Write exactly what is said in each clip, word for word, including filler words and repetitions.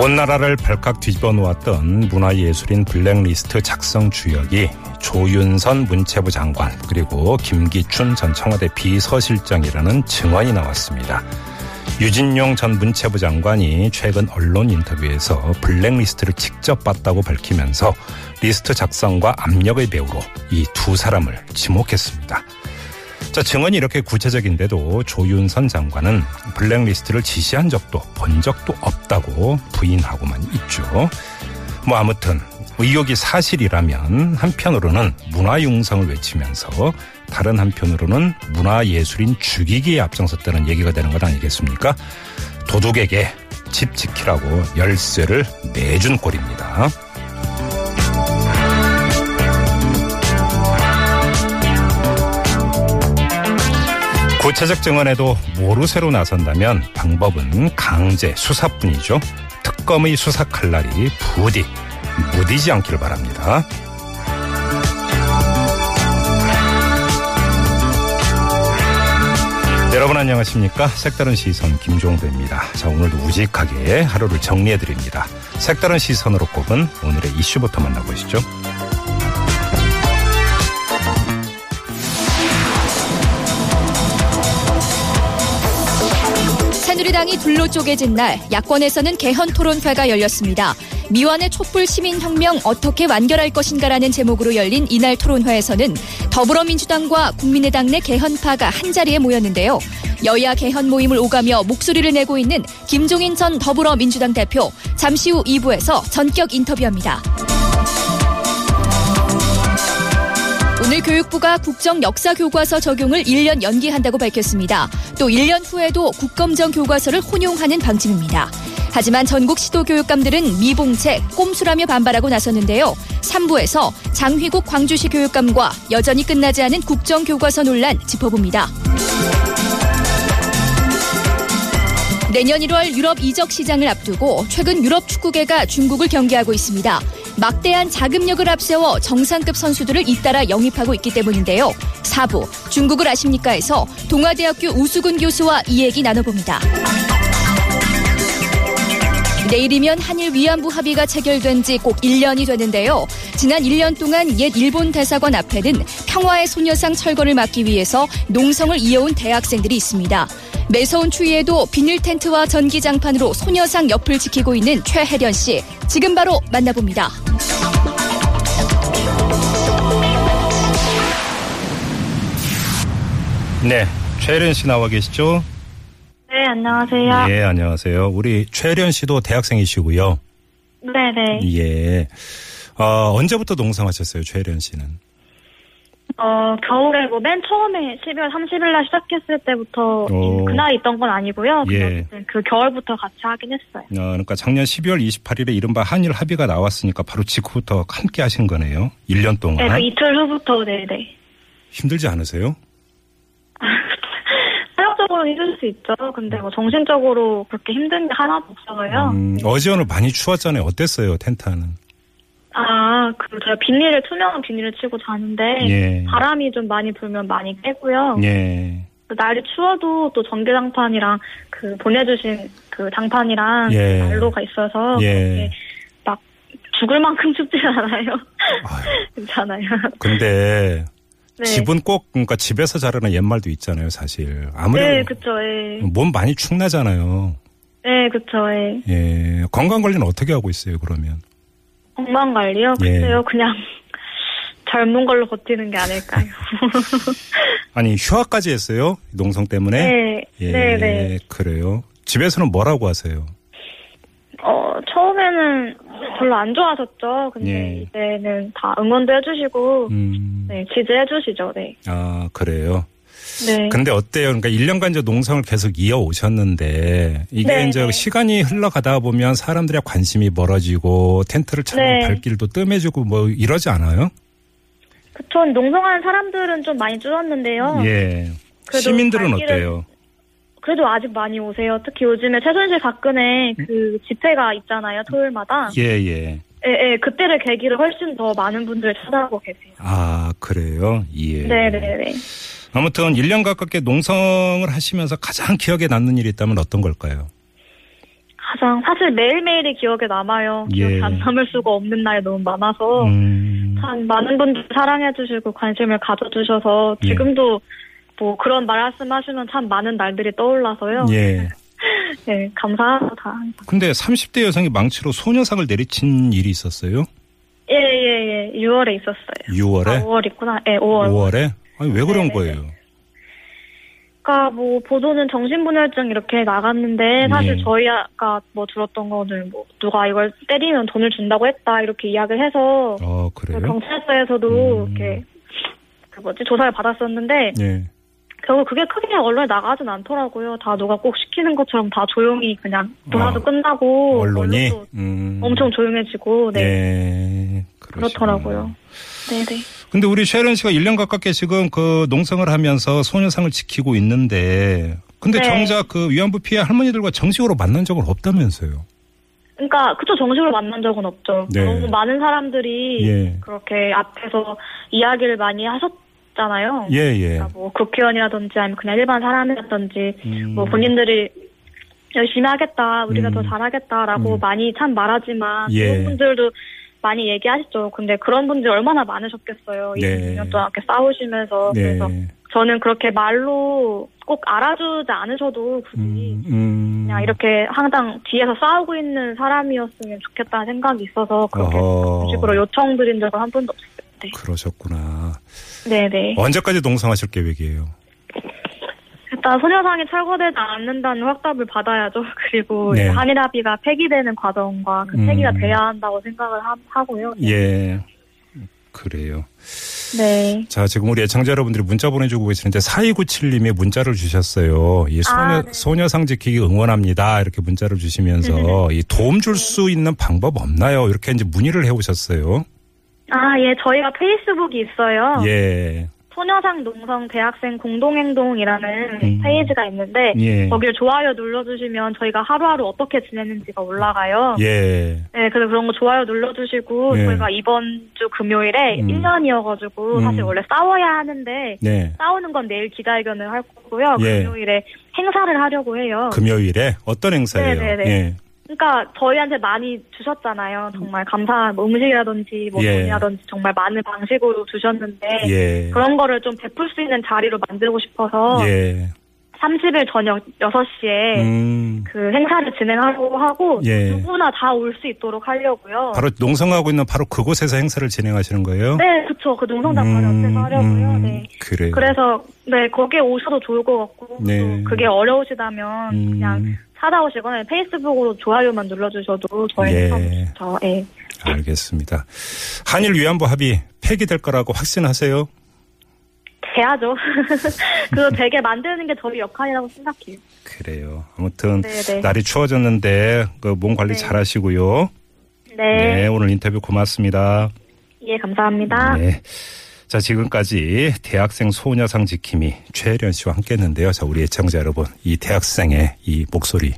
온 나라를 발칵 뒤집어 놓았던 문화예술인 블랙리스트 작성 주역이 조윤선 문체부 장관 그리고 김기춘 전 청와대 비서실장이라는 증언이 나왔습니다. 유진용 전 문체부 장관이 최근 언론 인터뷰에서 블랙리스트를 직접 봤다고 밝히면서 리스트 작성과 압력의 배후로 이 두 사람을 지목했습니다. 자, 증언이 이렇게 구체적인데도 조윤선 장관은 블랙리스트를 지시한 적도 본 적도 없다고 부인하고만 있죠. 뭐 아무튼 의혹이 사실이라면 한편으로는 문화융성을 외치면서 다른 한편으로는 문화예술인 죽이기에 앞장섰다는 얘기가 되는 것 아니겠습니까? 도둑에게 집 지키라고 열쇠를 내준 꼴입니다. 구체적 증언에도 모르쇠로 나선다면 방법은 강제 수사뿐이죠. 특검의 수사 칼날이 부디 무디지 않길 바랍니다. 네, 여러분 안녕하십니까? 색다른 시선 김종배입니다. 자, 오늘도 우직하게 하루를 정리해드립니다. 색다른 시선으로 꼽은 오늘의 이슈부터 만나보시죠. 새누리당이 둘로 쪼개진 날 야권에서는 개헌토론회가 열렸습니다. 미완의 촛불 시민혁명 어떻게 완결할 것인가라는 제목으로 열린 이날 토론회에서는 더불어민주당과 국민의당 내 개헌파가 한자리에 모였는데요. 여야 개헌 모임을 오가며 목소리를 내고 있는 김종인 전 더불어민주당 대표, 잠시 후 이 부에서 전격 인터뷰합니다. 오늘 교육부가 국정 역사 교과서 적용을 일 년 연기한다고 밝혔습니다. 또 일 년 후에도 국검정 교과서를 혼용하는 방침입니다. 하지만 전국 시도교육감들은 미봉책, 꼼수라며 반발하고 나섰는데요. 삼 부에서 장휘국 광주시 교육감과 여전히 끝나지 않은 국정교과서 논란 짚어봅니다. 내년 일월 유럽 이적 시장을 앞두고 최근 유럽 축구계가 중국을 경계하고 있습니다. 막대한 자금력을 앞세워 정상급 선수들을 잇따라 영입하고 있기 때문인데요. 사 부 중국을 아십니까에서 동아대학교 우수근 교수와 이 얘기 나눠봅니다. 내일이면 한일 위안부 합의가 체결된 지 꼭 일 년이 되는데요. 지난 일 년 동안 옛 일본 대사관 앞에는 평화의 소녀상 철거를 막기 위해서 농성을 이어온 대학생들이 있습니다. 매서운 추위에도 비닐 텐트와 전기장판으로 소녀상 옆을 지키고 있는 최혜련 씨. 지금 바로 만나봅니다. 네, 최혜련 씨 나와 계시죠? 네, 안녕하세요. 예, 안녕하세요. 우리 최혜련 씨도 대학생이시고요. 네네. 예. 어, 언제부터 농성하셨어요, 최혜련 씨는? 어, 겨울에 뭐 맨 처음에 십이월 삼십일 날 시작했을 때부터 오. 그날 있던 건 아니고요. 예. 그 겨울부터 같이 하긴 했어요. 아, 그러니까 작년 십이월 이십팔일에 이른바 한일 합의가 나왔으니까 바로 직후부터 함께 하신 거네요. 일 년 동안. 네, 그 이틀 후부터. 네네. 힘들지 않으세요? 체력적으로 힘들 수 있죠. 근데 뭐 정신적으로 그렇게 힘든 게 하나도 없어서요. 음, 어제 오늘 많이 추웠잖아요. 어땠어요, 텐트 안은? 아, 그 제가 비닐을 투명한 비닐을 치고 자는데 예. 바람이 좀 많이 불면 많이 깨고요. 예. 그 날이 추워도 또 전기장판이랑 그 보내주신 그 장판이랑 예. 난로가 있어서 예. 막 죽을 만큼 춥지 않아요. 괜찮아요. 근데 네. 집은 꼭 그러니까 집에서 자라는 옛말도 있잖아요, 사실. 아무래도 네, 그쵸. 예. 몸 많이 축나잖아요. 네, 그쵸. 예. 예. 건강 관리는 어떻게 하고 있어요, 그러면? 건강 관리요? 글쎄요, 예. 그냥 젊은 걸로 버티는 게 아닐까요? 아니, 휴학까지 했어요? 농성 때문에? 네, 예, 네, 네. 그래요. 집에서는 뭐라고 하세요? 어, 처음에는 별로 안 좋아하셨죠. 근데 예. 이제는 다 응원도 해주시고, 음. 네, 지지해주시죠, 네. 아, 그래요? 네. 근데 어때요? 그러니까 일 년간 이제 농성을 계속 이어오셨는데 이게 네, 이제 네. 시간이 흘러가다 보면 사람들의 관심이 멀어지고 텐트를 차는 네. 발길도 뜸해지고 뭐 이러지 않아요? 그쵸. 농성하는 사람들은 좀 많이 줄었는데요. 예. 시민들은 발길은... 어때요? 그래도 아직 많이 오세요. 특히 요즘에 최순실 박근혜 그 집회가 있잖아요. 토요일마다. 예예. 예. 예, 예. 그때를 계기로 훨씬 더 많은 분들을 찾아오고 계세요. 아 그래요? 예. 네네네. 아무튼 일 년 가깝게 농성을 하시면서 가장 기억에 남는 일이 있다면 어떤 걸까요? 가장 사실 매일매일이 기억에 남아요. 기억에 예. 안 남을 수가 없는 날이 너무 많아서 음... 참 많은 분들 사랑해주시고 관심을 가져주셔서 지금도 예. 뭐 그런 말씀하시면 참 많은 날들이 떠올라서요. 예. 네, 감사합니다. 근데 삼십 대 여성이 망치로 소녀상을 내리친 일이 있었어요? 예, 예, 예. 유월에 있었어요. 유월에? 아, 오월 있구나. 예, 오월. 오월에? 아니, 왜 그런 네네. 거예요? 그니까 뭐 보도는 정신분열증 이렇게 나갔는데 사실 예. 저희가 뭐 들었던 거는 뭐 누가 이걸 때리면 돈을 준다고 했다 이렇게 이야기를 해서 어, 그래요? 경찰서에서도 음. 이렇게 그 뭐지 조사를 받았었는데. 예. 결국 그게 크게 언론에 나가진 않더라고요. 다 누가 꼭 시키는 것처럼 다 조용히 그냥 누나도 아, 끝나고 언론이 음. 엄청 조용해지고 네, 네 그렇더라고요. 네네. 근데 우리 셰런 씨가 일 년 가깝게 지금 그 농성을 하면서 소녀상을 지키고 있는데, 근데 네. 정작 그 위안부 피해 할머니들과 정식으로 만난 적은 없다면서요? 그러니까 그쵸 정식으로 만난 적은 없죠. 네. 너무 많은 사람들이 예. 그렇게 앞에서 이야기를 많이 하셨. 잖아요. 예, 예. 그러니까 뭐 국회의원이라든지 아니면 그냥 일반 사람이라든지 음. 뭐 본인들이 열심히 하겠다, 우리가 음. 더 잘하겠다라고 음. 많이 참 말하지만 예. 그런 분들도 많이 얘기하시죠. 근데 그런 분들이 얼마나 많으셨겠어요. 네. 이십 년 동안 이렇게 싸우시면서 네. 그래서 저는 그렇게 말로 꼭 알아주지 않으셔도 굳이 음. 음. 그냥 이렇게 항상 뒤에서 싸우고 있는 사람이었으면 좋겠다는 생각이 있어서 그렇게 그런 식으로 요청드린 적은 한 번도 없어요. 네. 그러셨구나. 네네. 언제까지 농성하실 계획이에요? 일단 소녀상이 철거되지 않는다는 확답을 받아야죠. 그리고 네. 한일합의가 폐기되는 과정과 그 폐기가 음. 돼야 한다고 생각을 하, 하고요. 예. 그래요. 네. 자, 지금 우리 애청자 여러분들이 문자 보내주고 계시는데 사이구칠님이 문자를 주셨어요. 이 소녀, 아, 네. 소녀상 지키기 응원합니다. 이렇게 문자를 주시면서 이 도움 줄 수 있는 방법 없나요? 이렇게 이제 문의를 해오셨어요. 아, 예, 저희가 페이스북이 있어요. 예. 소녀상 농성 대학생 공동행동이라는 음. 페이지가 있는데, 예. 거기를 좋아요 눌러주시면 저희가 하루하루 어떻게 지냈는지가 올라가요. 예. 네, 그래서 그런 거 좋아요 눌러주시고, 예. 저희가 이번 주 금요일에 음. 일 년이어가지고, 음. 사실 원래 싸워야 하는데, 네. 싸우는 건 내일 기자회견을 할 거고요. 예. 금요일에 행사를 하려고 해요. 금요일에? 어떤 행사예요? 네네네. 예. 그러니까 저희한테 많이 주셨잖아요. 정말 감사한 뭐 음식이라든지 뭐 돈이라든지 예. 정말 많은 방식으로 주셨는데 예. 그런 거를 좀 베풀 수 있는 자리로 만들고 싶어서 예. 삼십 일 저녁 여섯 시에 음. 그 행사를 진행하려고 하고 예. 누구나 다 올 수 있도록 하려고요. 바로 농성하고 있는 바로 그곳에서 행사를 진행하시는 거예요? 네, 그렇죠. 그 농성장 바로 음. 앞에서 하려고요. 음. 네. 그래요. 그래서 네 거기에 오셔도 좋을 것 같고 네. 또 그게 어려우시다면 음. 그냥 찾아오시거나 페이스북으로 좋아요만 눌러주셔도 저희는 예. 저, 예. 알겠습니다. 한일 위안부 합의 폐기될 거라고 확신하세요? 돼야죠. 그거 되게 만드는 게 저희 역할이라고 생각해요. 그래요. 아무튼 네네. 날이 추워졌는데 그 몸 관리 네. 잘하시고요. 네. 네. 오늘 인터뷰 고맙습니다. 예, 감사합니다. 네. 자, 지금까지 대학생 소녀상 지킴이 최혜련 씨와 함께했는데요. 자, 우리 애청자 여러분, 이 대학생의 이 목소리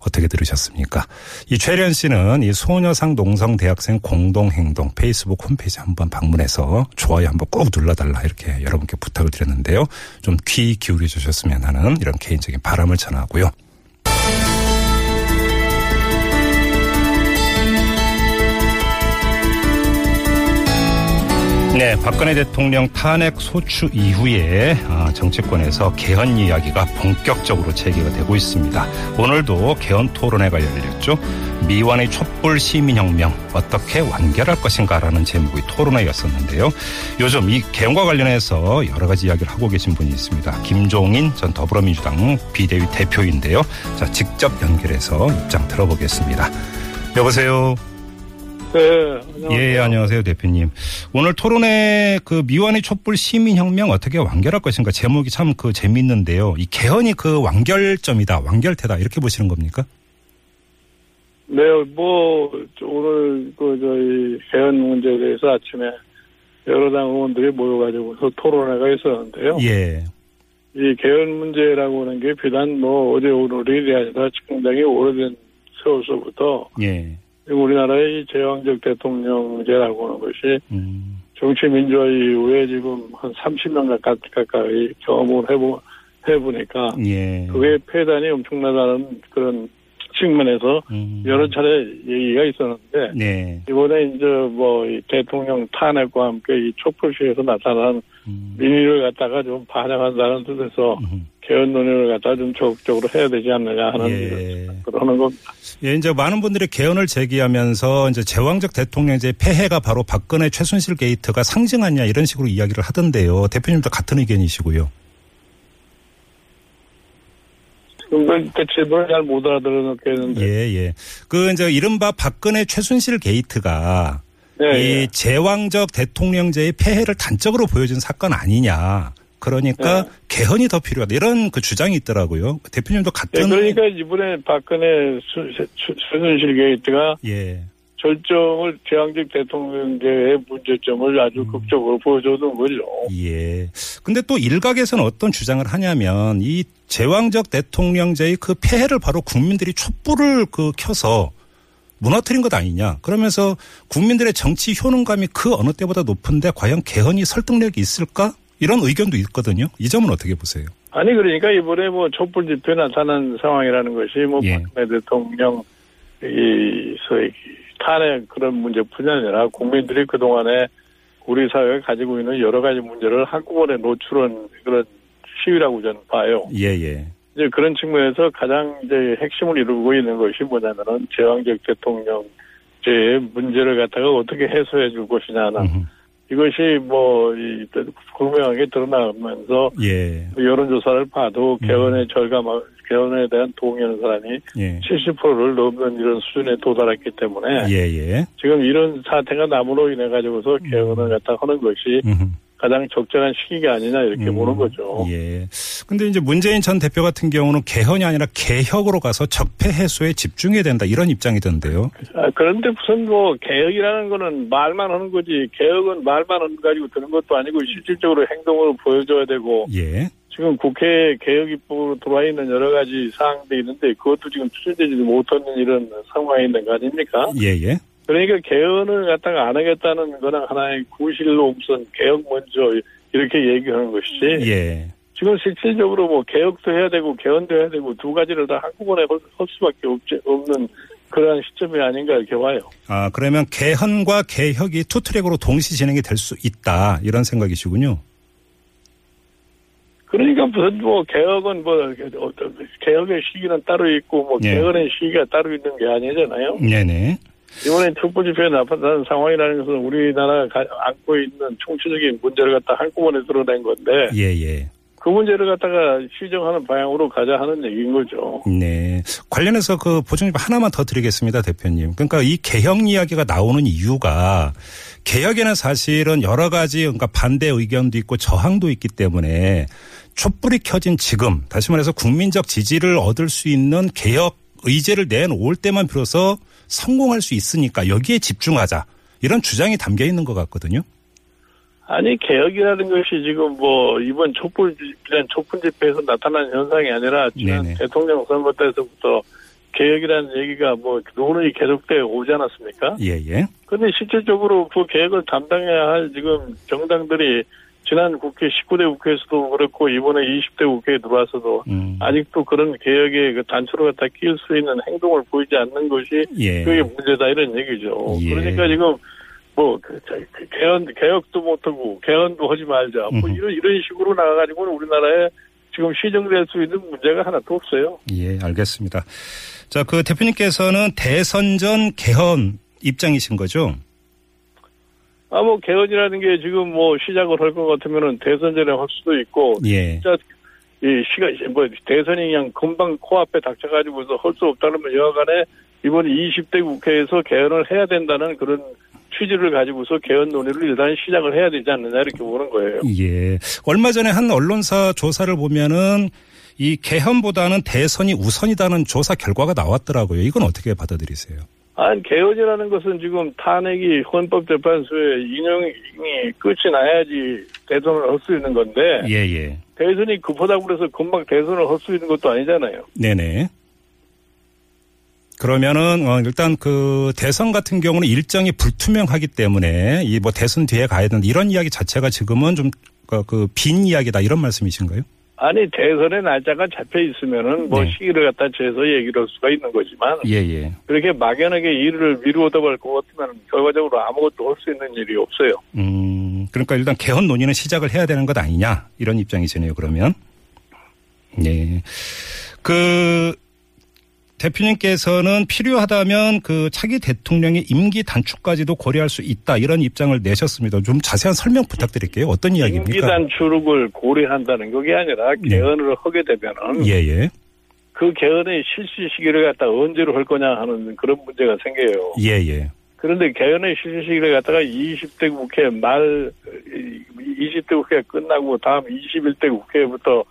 어떻게 들으셨습니까? 이 최혜련 씨는 이 소녀상 농성 대학생 공동행동 페이스북 홈페이지 한번 방문해서 좋아요 한번 꼭 눌러달라 이렇게 여러분께 부탁을 드렸는데요. 좀 귀 기울여 주셨으면 하는 이런 개인적인 바람을 전하고요. 네, 박근혜 대통령 탄핵 소추 이후에 정치권에서 개헌 이야기가 본격적으로 재개가 되고 있습니다. 오늘도 개헌 토론회가 열렸죠. 미완의 촛불 시민혁명 어떻게 완결할 것인가라는 제목의 토론회였었는데요. 요즘 이 개헌과 관련해서 여러 가지 이야기를 하고 계신 분이 있습니다. 김종인 전 더불어민주당 비대위 대표인데요. 자, 직접 연결해서 입장 들어보겠습니다. 여보세요. 네, 안녕하세요. 예, 안녕하세요, 대표님. 오늘 토론회 그 미완의 촛불 시민혁명 어떻게 완결할 것인가 제목이 참 그 재미있는데요. 이 개헌이 그 완결점이다, 완결태다 이렇게 보시는 겁니까? 네, 뭐 오늘 그 저희 개헌 문제에 대해서 아침에 여러 당 의원들이 모여가지고 토론회가 있었는데요. 예. 이 개헌 문제라고 하는 게 비단 뭐 어제 오늘이 아니라 굉장히 오래된 세월서부터 예. 우리나라의 제왕적 대통령제라고 하는 것이 음. 정치 민주화 이후에 지금 한 삼십 년 가까이 경험을 해보, 해보니까 예. 그게 폐단이 엄청나다는 그런 측면에서 음. 여러 차례 얘기가 있었는데 네. 이번에 이제 뭐 대통령 탄핵과 함께 이 촛불시에서 나타난 음. 민의를 갖다가 좀 반영한다는 뜻에서 음. 개헌 논의를 갖다가 좀 적극적으로 해야 되지 않느냐 하는 예. 그러는 겁니다. 예, 이제 많은 분들이 개헌을 제기하면서 이제 제왕적 대통령제 폐해가 바로 박근혜 최순실 게이트가 상징하냐 이런 식으로 이야기를 하던데요. 대표님도 같은 의견이시고요. 그 질문을 잘 못 알아들었겠는데. 예, 예. 그 이제 이른바 박근혜 최순실 게이트가 예, 이 제왕적 대통령제의 폐해를 단적으로 보여준 사건 아니냐. 그러니까 예. 개헌이 더 필요하다. 이런 그 주장이 있더라고요. 대표님도 같은. 예, 그러니까 이번에 박근혜 최순실 게이트가 예. 절정을 제왕적 대통령제의 문제점을 아주 음. 극적으로 보여줬던 거죠. 예. 근데 또 일각에서는 어떤 주장을 하냐면 이 제왕적 대통령제의 그 폐해를 바로 국민들이 촛불을 그 켜서 무너뜨린 것 아니냐. 그러면서 국민들의 정치 효능감이 그 어느 때보다 높은데 과연 개헌이 설득력이 있을까? 이런 의견도 있거든요. 이 점은 어떻게 보세요? 아니 그러니까 이번에 뭐 촛불 집회 나타난 상황이라는 것이 뭐 예. 박근혜 대통령 이 소위 탄핵 그런 문제뿐이 아니라 국민들이 그동안에 우리 사회가 가지고 있는 여러 가지 문제를 한꺼번에 노출한 그런 시위라고 저는 봐요. 예, 예. 이제 그런 측면에서 가장 이제 핵심을 이루고 있는 것이 뭐냐면은 제왕적 대통령제의 문제를 갖다가 어떻게 해소해 줄 것이냐는 음흠. 이것이 뭐, 이, 분명하게 드러나면서 예. 여론조사를 봐도 개헌의 음. 절감, 개헌에 대한 동의하는 사람이 예. 칠십 퍼센트를 넘는 이런 수준에 도달했기 때문에 예예. 지금 이런 사태가 남으로 인해가지고서 개헌을 갖다 하는 것이 음. 가장 적절한 시기가 아니냐 이렇게 음. 보는 거죠. 예. 근데 이제 문재인 전 대표 같은 경우는 개헌이 아니라 개혁으로 가서 적폐 해소에 집중해야 된다 이런 입장이던데요. 아, 그런데 무슨 뭐 개혁이라는 거는 말만 하는 거지 개혁은 말만 가지고 드는 것도 아니고 실질적으로 행동으로 보여줘야 되고 예. 지금 국회에 개혁 입법으로 들어와 있는 여러 가지 사항들이 있는데 그것도 지금 추진되지 못하는 이런 상황이 있는 거 아닙니까? 예예. 그러니까 개헌을 갖다가 안 하겠다는 거랑 하나의 구실로 우선 개혁 먼저 이렇게 얘기하는 것이지. 예. 지금 실질적으로 뭐 개혁도 해야 되고 개헌도 해야 되고 두 가지를 다 한꺼번에 할 수밖에 없지, 없는 그러한 시점이 아닌가 이렇게 봐요. 아, 그러면 개헌과 개혁이 투 트랙으로 동시 진행이 될 수 있다 이런 생각이시군요. 그러니까 무슨 뭐 개혁은 뭐 어떤 개혁의 시기는 따로 있고 뭐 예. 개헌의 시기가 따로 있는 게 아니잖아요. 네네. 이번에 촛불 집회에 나타난 상황이라는 것은 우리나라가 안고 있는 총체적인 문제를 갖다 한꺼번에 드러낸 건데 예예. 그 문제를 갖다가 시정하는 방향으로 가자 하는 얘기인 거죠. 네. 관련해서 그 보충입 하나만 더 드리겠습니다, 대표님. 그러니까 이 개혁 이야기가 나오는 이유가 개혁에는 사실은 여러 가지 그러니까 반대 의견도 있고 저항도 있기 때문에 촛불이 켜진 지금 다시 말해서 국민적 지지를 얻을 수 있는 개혁 의제를 내놓을 때만 비로소 성공할 수 있으니까 여기에 집중하자. 이런 주장이 담겨 있는 것 같거든요. 아니 개혁이라는 것이 지금 뭐 이번 촛불 집회, 촛불 집회에서 나타난 현상이 아니라 지난 네네. 대통령 선거 때서부터 개혁이라는 얘기가 뭐 논의이 계속되어 오지 않았습니까? 예예. 그런데 실질적으로 그 개혁을 담당해야 할 지금 정당들이 지난 국회 십구 대 국회에서도 그렇고 이번에 이십 대 국회에 들어와서도 음. 아직도 그런 개혁의 그 단추로 갖다 끼울 수 있는 행동을 보이지 않는 것이 예. 그게 문제다 이런 얘기죠. 예. 그러니까 지금 뭐 개헌 개혁도 못하고 개헌도 하지 말자. 뭐 이런 이런 식으로 나가가지고는 우리나라에 지금 시정될 수 있는 문제가 하나도 없어요. 예, 알겠습니다. 자, 그 대표님께서는 대선 전 개헌 입장이신 거죠? 아, 뭐, 개헌이라는 게 지금 뭐, 시작을 할 것 같으면은 대선 전에 할 수도 있고, 예. 진짜, 이 시간, 뭐, 대선이 그냥 금방 코앞에 닥쳐가지고서 할 수 없다면 여하간에 이번 이십 대 국회에서 개헌을 해야 된다는 그런 취지를 가지고서 개헌 논의를 일단 시작을 해야 되지 않느냐 이렇게 보는 거예요. 예. 얼마 전에 한 언론사 조사를 보면은 이 개헌보다는 대선이 우선이라는 조사 결과가 나왔더라고요. 이건 어떻게 받아들이세요? 아니, 개헌이라는 것은 지금 탄핵이 헌법재판소의 인용이 끝이 나야지 대선을 할 수 있는 건데. 예, 예. 대선이 급하다고 그래서 금방 대선을 할 수 있는 것도 아니잖아요. 네네. 그러면은, 어, 일단 그 대선 같은 경우는 일정이 불투명하기 때문에 이 뭐 대선 뒤에 가야 된다 이런 이야기 자체가 지금은 좀 그 빈 이야기다 이런 말씀이신가요? 아니, 대선의 날짜가 잡혀 있으면은 뭐 네. 시기를 갖다 재서 얘기를 할 수가 있는 거지만. 예, 예. 그렇게 막연하게 일을 미루어다 볼 것 같으면 결과적으로 아무것도 할 수 있는 일이 없어요. 음, 그러니까 일단 개헌 논의는 시작을 해야 되는 것 아니냐 이런 입장이시네요, 그러면. 네. 그, 대표님께서는 필요하다면 그 차기 대통령의 임기 단축까지도 고려할 수 있다 이런 입장을 내셨습니다. 좀 자세한 설명 부탁드릴게요. 어떤 이야기입니까? 임기 단축을 고려한다는 게 아니라 개헌을 네. 하게 되면은 예예. 그 개헌의 실시 시기를 갖다 언제로 할 거냐 하는 그런 문제가 생겨요. 예예. 그런데 개헌의 실시 시기를 갖다가 이십 대 국회 말 이십 대 국회 끝나고 다음 이십일 대 국회부터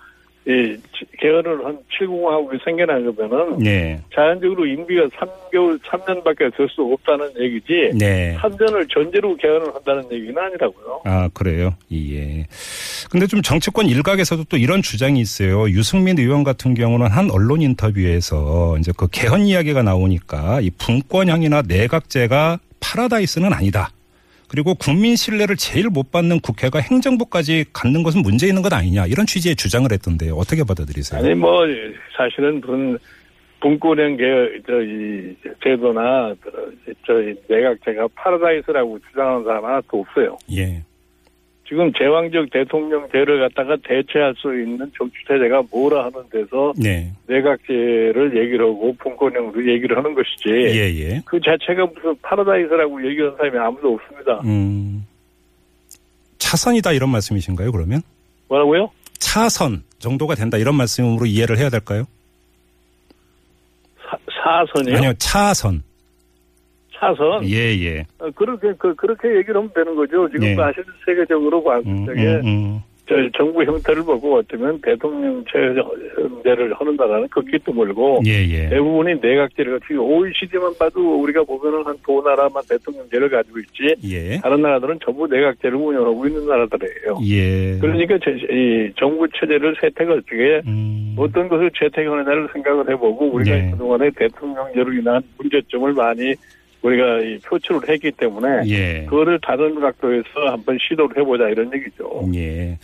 이 개헌을 한 칠십 하고 생겨난 거면은 네. 자연적으로 임기가 삼 개월, 삼 년밖에 될 수 없다는 얘기지 네. 삼 년을 전제로 개헌을 한다는 얘기는 아니라고요. 아, 그래요? 예. 근데 좀 정치권 일각에서도 또 이런 주장이 있어요. 유승민 의원 같은 경우는 한 언론 인터뷰에서 이제 그 개헌 이야기가 나오니까 이 분권형이나 내각제가 파라다이스는 아니다. 그리고 국민 신뢰를 제일 못 받는 국회가 행정부까지 갖는 것은 문제 있는 것 아니냐 이런 취지의 주장을 했던데요. 어떻게 받아들이세요? 아니 뭐 사실은 무슨 분권형 제도나 저희 내각제가 파라다이스라고 주장하는 사람 하나도 없어요. 예. 지금 제왕적 대통령제를 갖다가 대체할 수 있는 정치체제가 뭐라 하는 데서 네. 내각제를 얘기를 하고 분권형으로 얘기를 하는 것이지 예, 예. 그 자체가 무슨 파라다이스라고 얘기하는 사람이 아무도 없습니다. 음, 차선이다 이런 말씀이신가요 그러면? 뭐라고요? 차선 정도가 된다 이런 말씀으로 이해를 해야 될까요? 사, 사선이요? 아니요. 차선. 차선. 예, 예. 그렇게, 그, 그렇게 얘기를 하면 되는 거죠. 지금 예. 사실 세계적으로, 관측에 음, 음, 음. 저 정부 형태를 보고 어쩌면 대통령 체제를 하는다라는 그 뜻도 몰고, 예, 예. 대부분이 내각제를, 지금 오이시디만 봐도 우리가 보면은 한 두 나라만 대통령제를 가지고 있지, 예. 다른 나라들은 전부 내각제를 운영하고 있는 나라들이에요. 예. 그러니까 제, 이 정부 체제를 세택을 어떻게, 음. 어떤 것을 채택하느냐를 생각을 해보고, 우리가 예. 그동안에 대통령제로 인한 문제점을 많이 우리가 이 표출을 했기 때문에 예. 그거를 다른 각도에서 한번 시도를 해보자 이런 얘기죠. 예.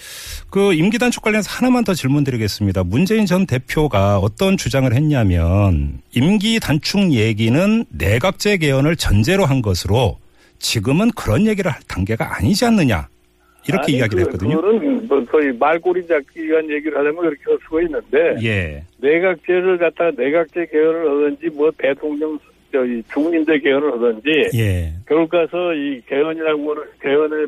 그 임기 단축 관련해서 하나만 더 질문드리겠습니다. 문재인 전 대표가 어떤 주장을 했냐면 임기 단축 얘기는 내각제 개헌을 전제로 한 것으로 지금은 그런 얘기를 할 단계가 아니지 않느냐 이렇게 아니, 이야기를 그, 했거든요. 그거는 뭐 거의 말꼬리 잡기 위한 얘기를 하려면 그렇게 할 수가 있는데 예. 내각제를 갖다 내각제 개헌을 하든지 뭐 대통령 이 중임제 개헌을 하든지 예. 결국 가서 이 개헌이라고 하는 개헌의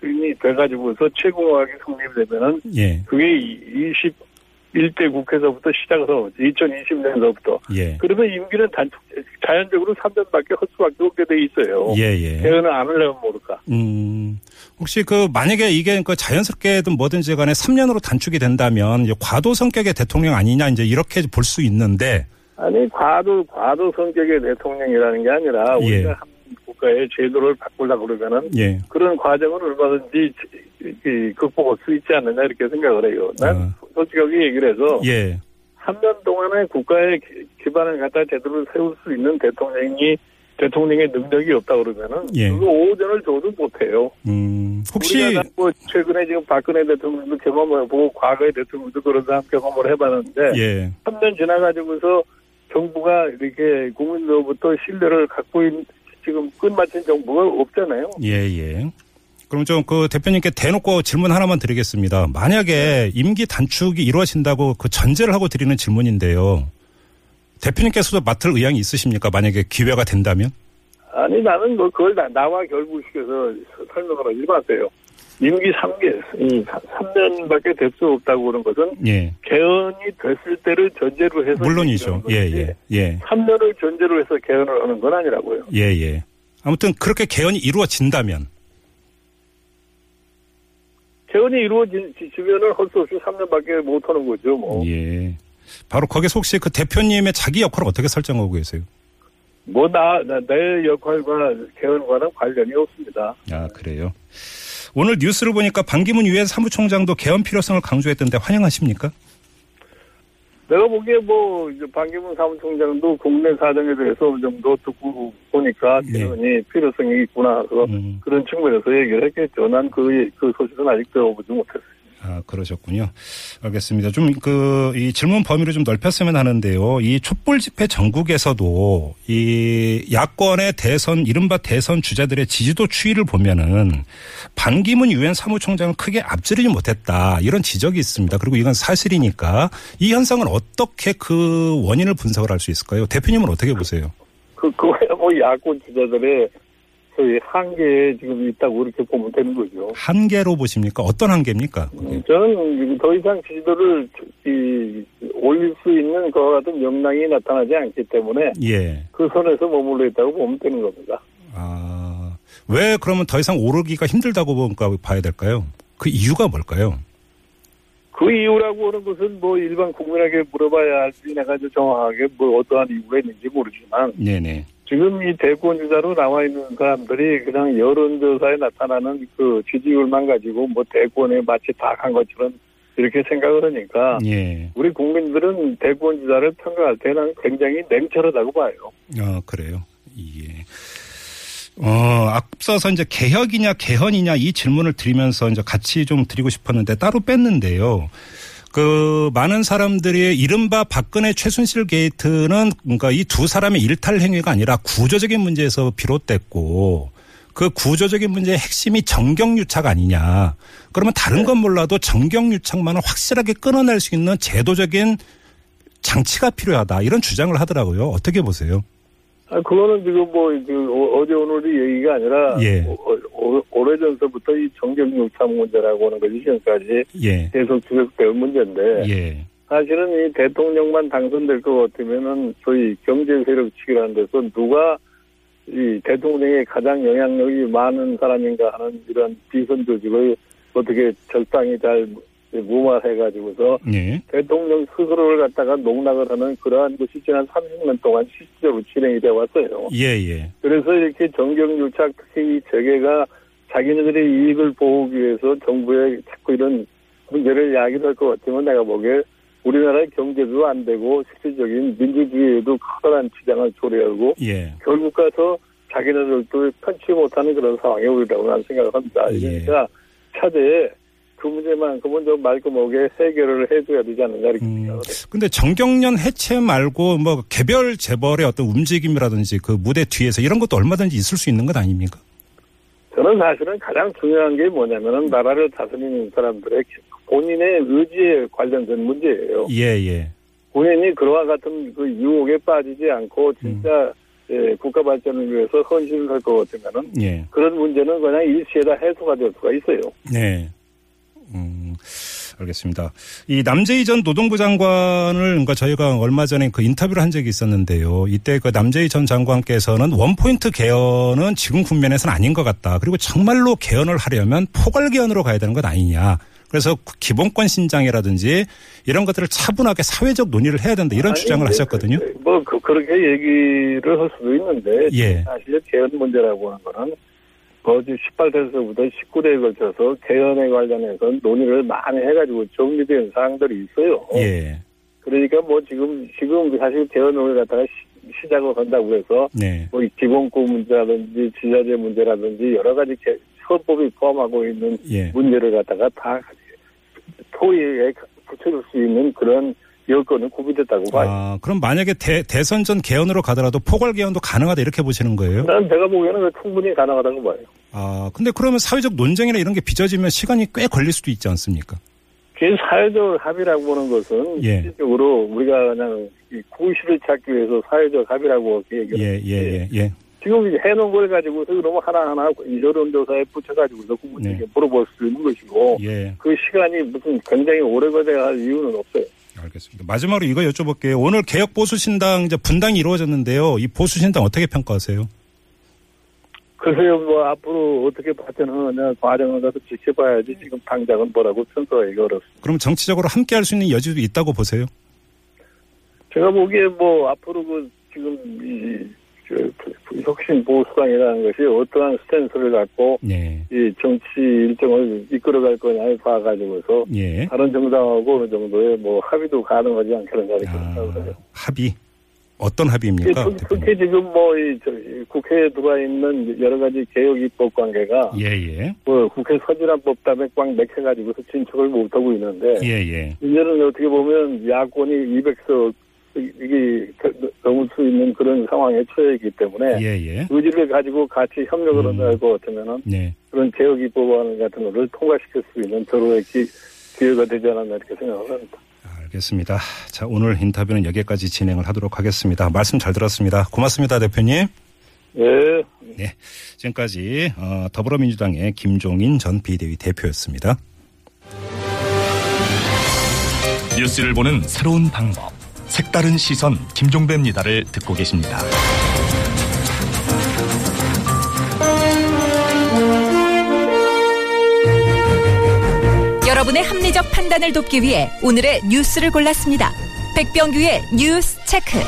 수준이 돼가지고서 최고하게 성립되면은 예. 그게 이십일 대 국회에서부터 시작해서 이천이십 년서부터 예. 그러면 임기는 단축 자연적으로 삼 년밖에 할 수밖에 없게 돼 있어요. 예예. 개헌을 안 하려면 모를까. 음, 혹시 그 만약에 이게 그 자연스럽게든 뭐든지 간에 삼 년으로 단축이 된다면 과도 성격의 대통령 아니냐 이제 이렇게 볼 수 있는데. 아니 과도 과도 성격의 대통령이라는 게 아니라 우리가 예. 한 국가의 제도를 바꾸려 그러면은 예. 그런 과정을 얼마든지 극복할 수 있지 않느냐 이렇게 생각을 해요. 난 아. 솔직하게 얘기를 해서 예. 삼 년 동안에 국가의 기반을 갖다 제도를 세울 수 있는 대통령이 대통령의 능력이 없다 그러면은 예. 그거 오전을 줘도 못해요. 음, 혹시 우리가 뭐 최근에 지금 박근혜 대통령도 경험을 보고 과거의 대통령도 그런 사람 경험을 해봤는데 예. 삼 년 지나가지고서 정부가 이렇게 국민으로부터 신뢰를 갖고 있는 지금 끝마친 정부가 없잖아요. 예예. 예. 그럼 좀 그 대표님께 대놓고 질문 하나만 드리겠습니다. 만약에 임기 단축이 이루어진다고 그 전제를 하고 드리는 질문인데요. 대표님께서도 맡을 의향이 있으십니까? 만약에 기회가 된다면? 아니 나는 뭐 그걸 나, 나와 결부시켜서 설명을 하지 마세요. 임기 삼 개, 삼 년밖에 될 수 없다고 하는 것은 예. 개헌이 됐을 때를 전제로 해서 물론이죠. 예예. 예. 예. 삼 년을 전제로 해서 개헌을 하는 건 아니라고요. 예예. 예. 아무튼 그렇게 개헌이 이루어진다면 개헌이 이루어지면은 할 수 없이 삼 년밖에 못 하는 거죠. 뭐. 예. 바로 거기서 혹시 그 대표님의 자기 역할을 어떻게 설정하고 계세요? 뭐 나 내 역할과 개헌과는 관련이 없습니다. 아 그래요. 오늘 뉴스를 보니까 반기문 유엔 사무총장도 개헌 필요성을 강조했던데 환영하십니까? 내가 보기에 뭐 이제 반기문 사무총장도 국내 사정에 대해서 어느 정도 듣고 보니까 개헌이 네. 필요성이 있구나 음. 그런 측면에서 얘기를 했겠죠. 난 그 그 소식은 아직 들어보지 못했어요. 아 그러셨군요. 알겠습니다. 좀 그 이 질문 범위를 좀 넓혔으면 하는데요. 이 촛불 집회 전국에서도 이 야권의 대선 이른바 대선 주자들의 지지도 추이를 보면은 반기문 유엔 사무총장을 크게 앞지르지 못했다 이런 지적이 있습니다. 그리고 이건 사실이니까 이 현상은 어떻게 그 원인을 분석을 할 수 있을까요? 대표님은 어떻게 보세요? 그 그거야 뭐 야권 주자들의 한계에 지금 있다고 이렇게 보면 되는 거죠. 한계로 보십니까? 어떤 한계입니까? 그게? 저는 더 이상 지지도를 이, 올릴 수 있는 그와 같은 역량이 나타나지 않기 때문에 예. 그 선에서 머물러 있다고 보면 되는 겁니다. 아, 왜 그러면 더 이상 오르기가 힘들다고 봐야 될까요? 그 이유가 뭘까요? 그 이유라고 하는 것은 뭐 일반 국민에게 물어봐야 할지 내가 정확하게 뭐 어떠한 이유가 있는지 모르지만 네네. 지금 이 대권주자로 나와 있는 사람들이 그냥 여론조사에 나타나는 그 지지율만 가지고 뭐 대권에 마치 다 간 것처럼 이렇게 생각을 하니까 예. 우리 국민들은 대권주자를 평가할 때는 굉장히 냉철하다고 봐요. 아 그래요. 예. 어 앞서서 이제 개혁이냐 개헌이냐 이 질문을 드리면서 이제 같이 좀 드리고 싶었는데 따로 뺐는데요. 그 많은 사람들이 이른바 박근혜 최순실 게이트는 그러니까 이 두 사람의 일탈 행위가 아니라 구조적인 문제에서 비롯됐고 그 구조적인 문제의 핵심이 정경유착 아니냐. 그러면 다른 건 몰라도 정경유착만을 확실하게 끊어낼 수 있는 제도적인 장치가 필요하다. 이런 주장을 하더라고요. 어떻게 보세요? 아, 그거는 지금 뭐 어제 오늘의 얘기가 아니라 예. 오래전서부터 이 정경유착 문제라고 하는 것이 지금까지 예. 계속 지속되는 문제인데 예. 사실은 이 대통령만 당선될 것 같으면은 저희 경제 세력 측이라는 데서 누가 이 대통령의 가장 영향력이 많은 사람인가 하는 이런 비선 조직을 어떻게 적당히 잘 무마해가지고서 네. 대통령 스스로를 갖다가 농락을 하는 그러한 것이 지난 삼십 년 동안 실질적으로 진행이 되어 왔어요. 예예. 예. 그래서 이렇게 정경유착 특히 이 재계가 자기네들의 이익을 보호하기 위해서 정부에 자꾸 이런 문제를 야기할 것 같으면 내가 보기에 우리나라의 경제도 안 되고 실질적인 민주주의에도 커다란 지장을 초래하고 예. 결국 가서 자기네들도 편치 못하는 그런 상황이 오리라고 난 생각을 합니다. 그러니까 예. 차제에 그 문제만큼은 좀 말끔하게 해결을 해줘야 되지 않느냐 이렇게 생각을 해요. 그런데 정경련 해체 말고 뭐 개별 재벌의 어떤 움직임이라든지 그 무대 뒤에서 이런 것도 얼마든지 있을 수 있는 것 아닙니까? 저는 사실은 가장 중요한 게 뭐냐면은 나라를 다스리는 사람들의 본인의 의지에 관련된 문제예요. 예예. 예. 본인이 그와 같은 그 유혹에 빠지지 않고 진짜. 음. 예, 국가 발전을 위해서 헌신을 할 것 같으면은 예. 그런 문제는 그냥 일시에다 해소가 될 수가 있어요. 네. 음, 알겠습니다. 이 남재희 전 노동부 장관을 그러니까 저희가 얼마 전에 그 인터뷰를 한 적이 있었는데요. 이때 그 남재희 전 장관께서는 원포인트 개헌은 지금 국면에서는 아닌 것 같다. 그리고 정말로 개헌을 하려면 포괄 개헌으로 가야 되는 것 아니냐. 그래서 기본권 신장이라든지 이런 것들을 차분하게 사회적 논의를 해야 된다. 이런 아니, 주장을 네, 하셨거든요. 뭐 그, 그렇게 얘기를 할 수도 있는데 예. 사실 개헌 문제라고 하는 거는 거지 십팔 대에서부터 십구 대에 걸쳐서 개헌에 관련해서 논의를 많이 해가지고 정리된 사항들이 있어요. 예. 그러니까 뭐 지금, 지금 사실 개헌을 갖다가 시, 시작을 한다고 해서 네. 뭐 기본권 문제라든지 지자재 문제라든지 여러 가지 개, 헌법이 포함하고 있는 예. 문제를 갖다가 다 토의에 붙여줄 수 있는 그런 여건은 구비됐다고 봐요. 아, 그럼 만약에 대, 대선 전 개헌으로 가더라도 포괄 개헌도 가능하다 이렇게 보시는 거예요? 난 제가 보기에는 충분히 가능하다고 봐요. 아, 근데 그러면 사회적 논쟁이나 이런 게 빚어지면 시간이 꽤 걸릴 수도 있지 않습니까? 그 사회적 합의라고 보는 것은 예. 실질적으로 우리가 그냥 구실을 찾기 위해서 사회적 합의라고 얘기를 예, 예, 예, 예. 지금 이제 해놓은 걸 가지고서 그러면 하나하나 여론조사에 붙여가지고서 국민에게 네. 물어볼 수 있는 것이고 예. 그 시간이 무슨 굉장히 오래 걸려야 할 이유는 없어요. 알겠습니다. 마지막으로 이거 여쭤볼게요. 오늘 개혁보수신당 이제 분당이 이루어졌는데요. 이 보수신당 어떻게 평가하세요? 글쎄요. 뭐 앞으로 어떻게 발전하느냐 과정을 가서 지켜봐야지 지금 당장은 뭐라고 평가하기가 어렵습니다. 그럼 정치적으로 함께할 수 있는 여지도 있다고 보세요? 제가 보기에 뭐 앞으로 그 지금 이 혁신 보수당이라는 것이 어떠한 스탠스를 갖고 네. 이 정치 일정을 이끌어갈 거냐에 봐가지고서 예. 다른 정당하고 어느 정도의 뭐 합의도 가능하지 않겠느냐 이렇게 생각해요. 아, 합의? 어떤 합의입니까? 예, 특히 지금 뭐 이 국회에 들어와 있는 여러 가지 개혁 입법 관계가 예예. 뭐 국회 선진화법 때문에 꽉 맥혀가지고서 진척을 못하고 있는데 예예. 이제는 어떻게 보면 야권이 이백 석 이게 넘을 수 있는 그런 상황에 처해 있기 때문에 예예. 의지를 가지고 같이 협력을 음. 한다고 할 것 같으면 네. 그런 개혁 입법안 같은 것을 통과시킬 수 있는 절호의 기회가 되지 않았나 이렇게 생각을 합니다. 알겠습니다. 자, 오늘 인터뷰는 여기까지 진행을 하도록 하겠습니다. 말씀 잘 들었습니다. 고맙습니다, 대표님. 네. 네. 지금까지 더불어민주당의 김종인 전 비대위 대표였습니다. 뉴스를 보는 새로운 방법. 색다른 시선 김종배입니다를 듣고 계십니다. 여러분의 합리적 판단을 돕기 위해 오늘의 뉴스를 골랐습니다. 백병규의 뉴스 체크. 네,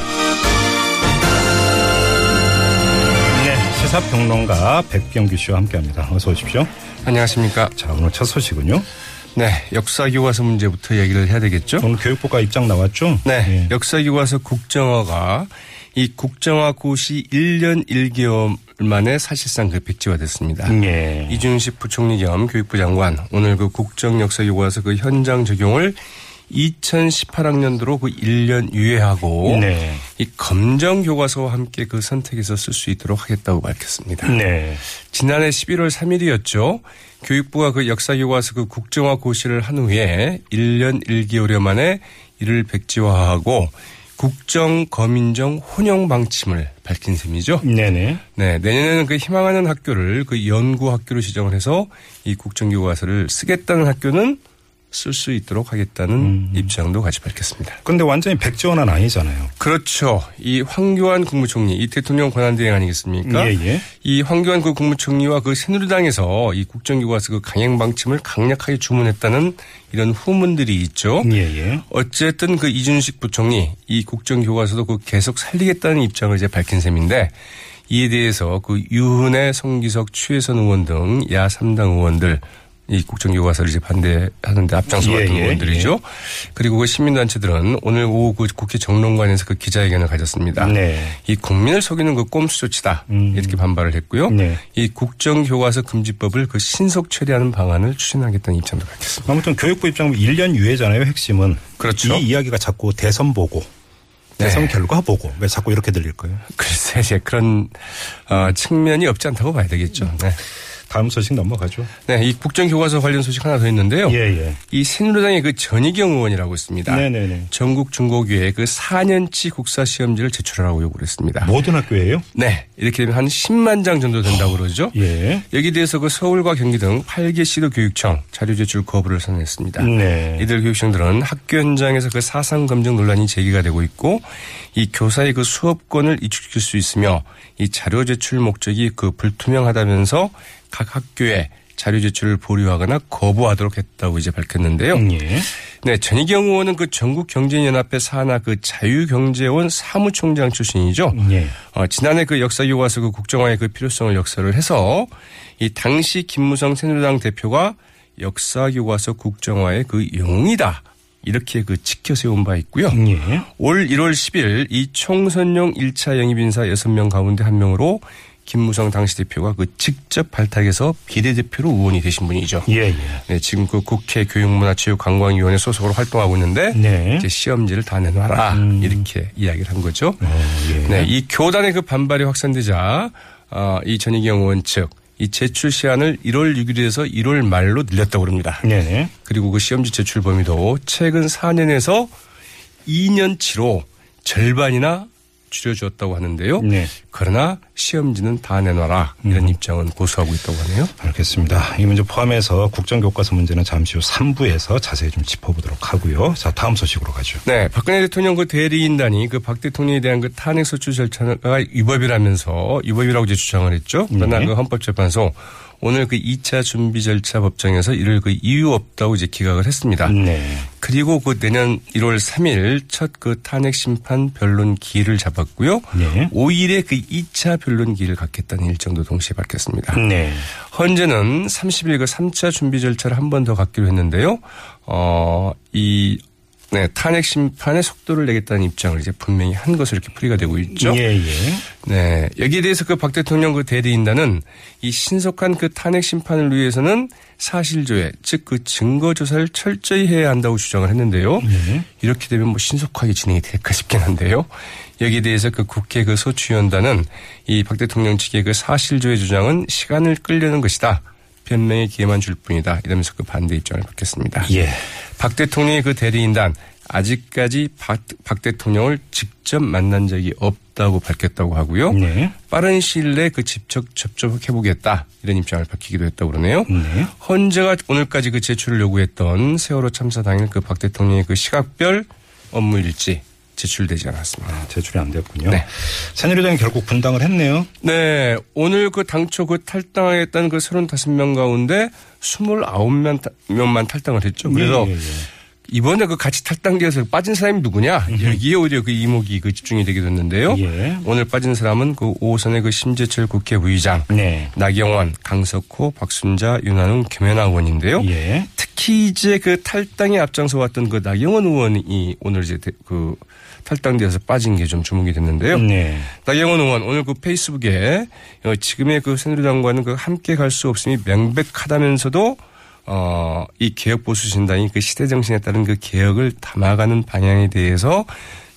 시사평론가 백병규 씨와 함께합니다. 어서 오십시오. 안녕하십니까. 자, 오늘 첫 소식은요. 네, 역사교과서 문제부터 얘기를 해야 되겠죠. 오늘 교육부가 입장 나왔죠. 네, 예. 역사교과서 국정화가 이 국정화 고시 일 년 일 개월 만에 사실상 그 백지화됐습니다. 예. 이준식 부총리 겸 교육부 장관 오늘 그 국정역사교과서 그 현장 적용을 이천십팔 학년도로 그 일 년 유예하고 네. 이 검정 교과서와 함께 그 선택에서 쓸 수 있도록 하겠다고 밝혔습니다. 네. 지난해 십일월 삼일이었죠. 교육부가 그 역사 교과서 그 국정화 고시를 한 후에 일 년 일 개월여 만에 이를 백지화하고 국정 검인정 혼용 방침을 밝힌 셈이죠. 네네. 네, 내년에는 그 희망하는 학교를 그 연구 학교로 지정을 해서 이 국정 교과서를 쓰겠다는 학교는 쓸 수 있도록 하겠다는 음. 입장도 같이 밝혔습니다. 그런데 완전히 백지화는 아니잖아요. 그렇죠. 이 황교안 국무총리, 이 대통령 권한대행 아니겠습니까? 예, 예. 이 황교안 그 국무총리와 그 새누리당에서 이 국정교과서 그 강행 방침을 강력하게 주문했다는 이런 후문들이 있죠. 예, 예. 어쨌든 그 이준식 부총리, 이 국정교과서도 그 계속 살리겠다는 입장을 이제 밝힌 셈인데 이에 대해서 그 유은혜, 성기석, 최선 의원 등 야 삼 당 의원들 이 국정교과서를 이제 반대하는데 앞장서 왔던 예, 의원들이죠. 예. 그리고 그 시민단체들은 오늘 오후 그 국회 정론관에서 그 기자회견을 가졌습니다. 네. 이 국민을 속이는 그 꼼수 조치다 음. 이렇게 반발을 했고요. 네. 이 국정교과서 금지법을 그 신속 처리하는 방안을 추진하겠다는 입장도 밝혔습니다. 아무튼 교육부 입장은 일 년 유예잖아요. 핵심은 그렇죠. 이 이야기가 자꾸 대선 보고. 대선 네. 결과 보고 왜 자꾸 이렇게 들릴까요? 글쎄 이제 그런 어, 측면이 없지 않다고 봐야 되겠죠. 네. 다음 소식 넘어가죠. 네, 이 국정교과서 관련 소식 하나 더 있는데요. 예, 예. 이 새누리당의 그 전희경 의원이라고 있습니다. 네네네. 전국중고교에 그 사 년치 국사시험지를 제출하라고 요구를 했습니다. 모든 학교예요? 네. 이렇게 되면 한 십만 장 정도 된다고 그러죠. 예. 여기 대해서 그 서울과 경기 등 여덟 개 시도 교육청 자료 제출 거부를 선언했습니다. 네. 이들 교육청들은 학교 현장에서 그 사상 검증 논란이 제기가 되고 있고 이 교사의 그 수업권을 이축시킬 수 있으며 이 자료 제출 목적이 그 불투명하다면서 각 학교에 자료 제출을 보류하거나 거부하도록 했다고 이제 밝혔는데요. 예. 네, 전희경 의원은 그 전국경제인연합회 산하 그 자유경제원 사무총장 출신이죠. 예. 어, 지난해 그 역사교과서 그 국정화의 그 필요성을 역설을 해서 이 당시 김무성 새누리당 대표가 역사교과서 국정화의 그 영웅이다. 이렇게 그 지켜세운 바 있고요. 예. 올 일월 십일 이 총선용 일 차 영입인사 여섯 명 가운데 한 명으로 김무성 당시 대표가 그 직접 발탁해서 비례대표로 의원이 되신 분이죠. 예, 예. 네, 지금 그 국회 교육문화체육관광위원회 소속으로 활동하고 있는데 네. 이제 시험지를 다 내놔라 음. 이렇게 이야기를 한 거죠. 어, 예. 네, 이 교단의 그 반발이 확산되자 어, 이 전희경 의원 측 이 제출 시한을 일월 육일에서 일월 말로 늘렸다고 합니다. 네. 그리고 그 시험지 제출 범위도 최근 사 년에서 이 년치로 절반이나 줄여주었다고 하는데요. 네. 그러나 시험지는 다 내놔라 이런 음. 입장은 고수하고 있다고 하네요. 알겠습니다. 이 문제 포함해서 국정교과서 문제는 잠시 후 삼 부에서 자세히 좀 짚어보도록 하고요. 자, 다음 소식으로 가죠. 네, 박근혜 대통령 그 대리인단이 그 박 대통령에 대한 그 탄핵소추 절차가 위법이라면서 위법이라고 이제 주장을 했죠. 그러나 네. 그 헌법재판소 오늘 그 이 차 준비 절차 법정에서 이를 그 이유 없다고 이제 기각을 했습니다. 네. 그리고 그 내년 일월 삼일 첫 그 탄핵 심판 변론 기일을 잡았고요. 네. 오일에 그 이 차 변론 기일을 갖겠다는 일정도 동시에 밝혔습니다. 네. 헌재는 삼십일 그 삼 차 준비 절차를 한 번 더 갖기로 했는데요. 어, 이 네, 탄핵 심판에 속도를 내겠다는 입장을 이제 분명히 한 것으로 이렇게 풀이가 되고 있죠. 예, 예. 네. 여기에 대해서 그 박 대통령 그 대리인단은 이 신속한 그 탄핵 심판을 위해서는 사실조회, 즉 그 증거조사를 철저히 해야 한다고 주장을 했는데요. 예. 이렇게 되면 뭐 신속하게 진행이 될까 싶긴 한데요. 여기에 대해서 그 국회 그 소추위원단은 이 박 대통령 측의 그 사실조회 주장은 시간을 끌려는 것이다. 변명의 기회만 줄 뿐이다. 이러면서 그 반대 입장을 밝혔습니다. 예. 박 대통령의 그 대리인단 아직까지 박, 박 대통령을 직접 만난 적이 없다고 밝혔다고 하고요. 네. 빠른 시일 내에 그 직접 접촉해보겠다 이런 입장을 밝히기도 했다고 그러네요. 네. 헌재가 오늘까지 그 제출을 요구했던 세월호 참사 당일 그 박 대통령의 그 시각별 업무 일지 제출되지 않았습니다. 아, 제출이 안 됐군요. 네. 새누리당이 결국 분당을 했네요. 네. 오늘 그 당초 그 탈당했던 그 삼십오 명 가운데 이십구 명만 탈당을 했죠. 그래서 예, 예, 예. 이번에 그 같이 탈당되어서 빠진 사람이 누구냐. 여기에 오히려 그 이목이 그 집중이 되게 됐는데요. 예. 오늘 빠진 사람은 그 오선의 그 심재철 국회의장, 네. 나경원, 강석호, 박순자, 윤한웅, 김연아 의원인데요. 예. 특히 이제 그 탈당에 앞장서 왔던 그 나경원 의원이 오늘 이제 그 탈당되어서 빠진 게 좀 주목이 됐는데요. 네. 나경원 의원 오늘 그 페이스북에 지금의 그 새누리당과는 그 함께 갈 수 없음이 명백하다면서도 어, 이 개혁보수신당이 그 시대정신에 따른 그 개혁을 담아가는 방향에 대해서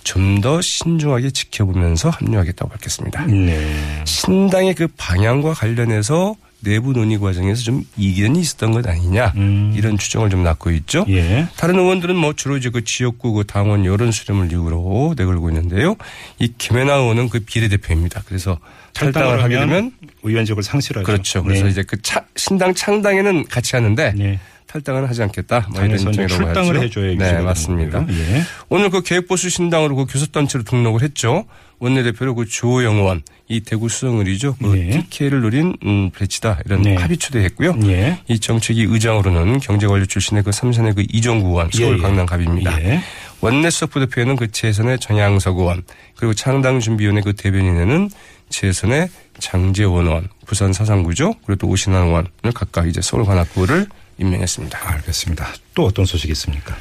좀 더 신중하게 지켜보면서 합류하겠다고 밝혔습니다. 네. 신당의 그 방향과 관련해서 내부 논의 과정에서 좀 이견이 있었던 것 아니냐 음. 이런 추정을 좀 낳고 있죠. 예. 다른 의원들은 뭐 주로 이제 그 지역구 그 당원 여론 수렴을 이유로 내걸고 있는데요. 이 김연아 의원은 그 비례대표입니다. 그래서 탈당을 하게 되면 의원직을 상실하죠. 그렇죠. 그래서 네. 이제 그 차, 신당 창당에는 같이 하는데. 네. 탈당은 하지 않겠다. 뭐 이런 입장이라고 하죠. 출당을 해줘야 네, 맞습니다. 예. 오늘 그 개혁보수 신당으로 그 교섭단체로 등록을 했죠. 원내대표로 그 주호영 의원, 이 대구 수성을이죠. 그 예. 티케이를 노린 음, 배치다 이런 네. 합의 추대했고요. 예. 이 정책위 의장으로는 경제관료 출신의 그 삼선의 그 이종구 의원, 서울 예. 강남갑입니다. 예. 원내수석 부대표에는 그 재선의 정양석 의원, 그리고 창당준비위원회 그 대변인에는 재선의 장재원 의원, 부산 사상구죠. 그리고 또 오신환 의원을 각각 이제 서울 관악구를 임명했습니다. 알겠습니다. 또 어떤 소식이 있습니까?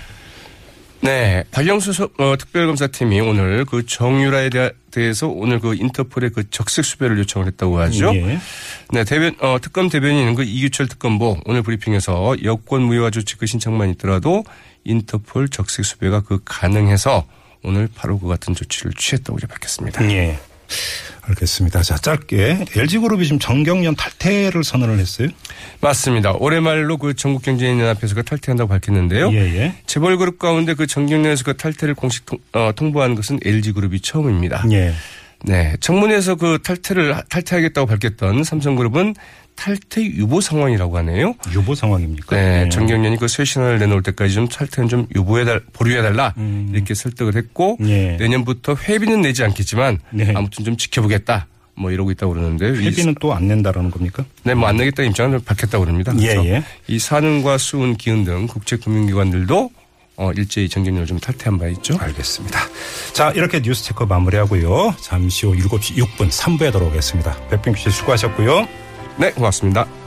네, 박영수 소, 어, 특별검사팀이 오늘 그 정유라에 대해서 오늘 그 인터폴에 그 적색 수배를 요청을 했다고 하죠. 예. 네, 대변 어, 특검 대변인 그 이규철 특검보 오늘 브리핑에서 여권 무효화 조치 그 신청만 있더라도 인터폴 적색 수배가 그 가능해서 오늘 바로 그 같은 조치를 취했다고 이제 밝혔습니다. 예. 알겠습니다. 자, 짧게 엘지그룹이 지금 정경련 탈퇴를 선언을 했어요. 맞습니다. 올해 말로 그 전국경제인연합회에서 그 탈퇴한다고 밝혔는데요. 예예. 재벌그룹 가운데 그 정경련에서 그 탈퇴를 공식 통, 어, 통보한 것은 엘지그룹이 처음입니다. 예. 네, 청문회에서 그 탈퇴를 탈퇴하겠다고 밝혔던 삼성그룹은 탈퇴 유보 상황이라고 하네요. 유보 상황입니까? 네, 네. 정경련이 그 쇄신안을 내놓을 때까지 좀 탈퇴는 좀 유보해달 보류해달라 음. 이렇게 설득을 했고 네. 내년부터 회비는 내지 않겠지만 네. 아무튼 좀 지켜보겠다. 뭐 이러고 있다고 그러는데요. 회비는 또 안 낸다라는 겁니까? 네, 뭐 안 내겠다는 입장을 밝혔다고 그럽니다. 그래서 예, 예. 이 산흥과 수은, 기은 등 국제금융기관들도 어, 일제히 정경련을 좀 탈퇴한 바 있죠. 알겠습니다. 자, 이렇게 뉴스 체크 마무리하고요. 잠시 후 일곱 시 육 분 삼 부에 돌아오겠습니다. 백병규 씨 수고하셨고요. 네, 고맙습니다.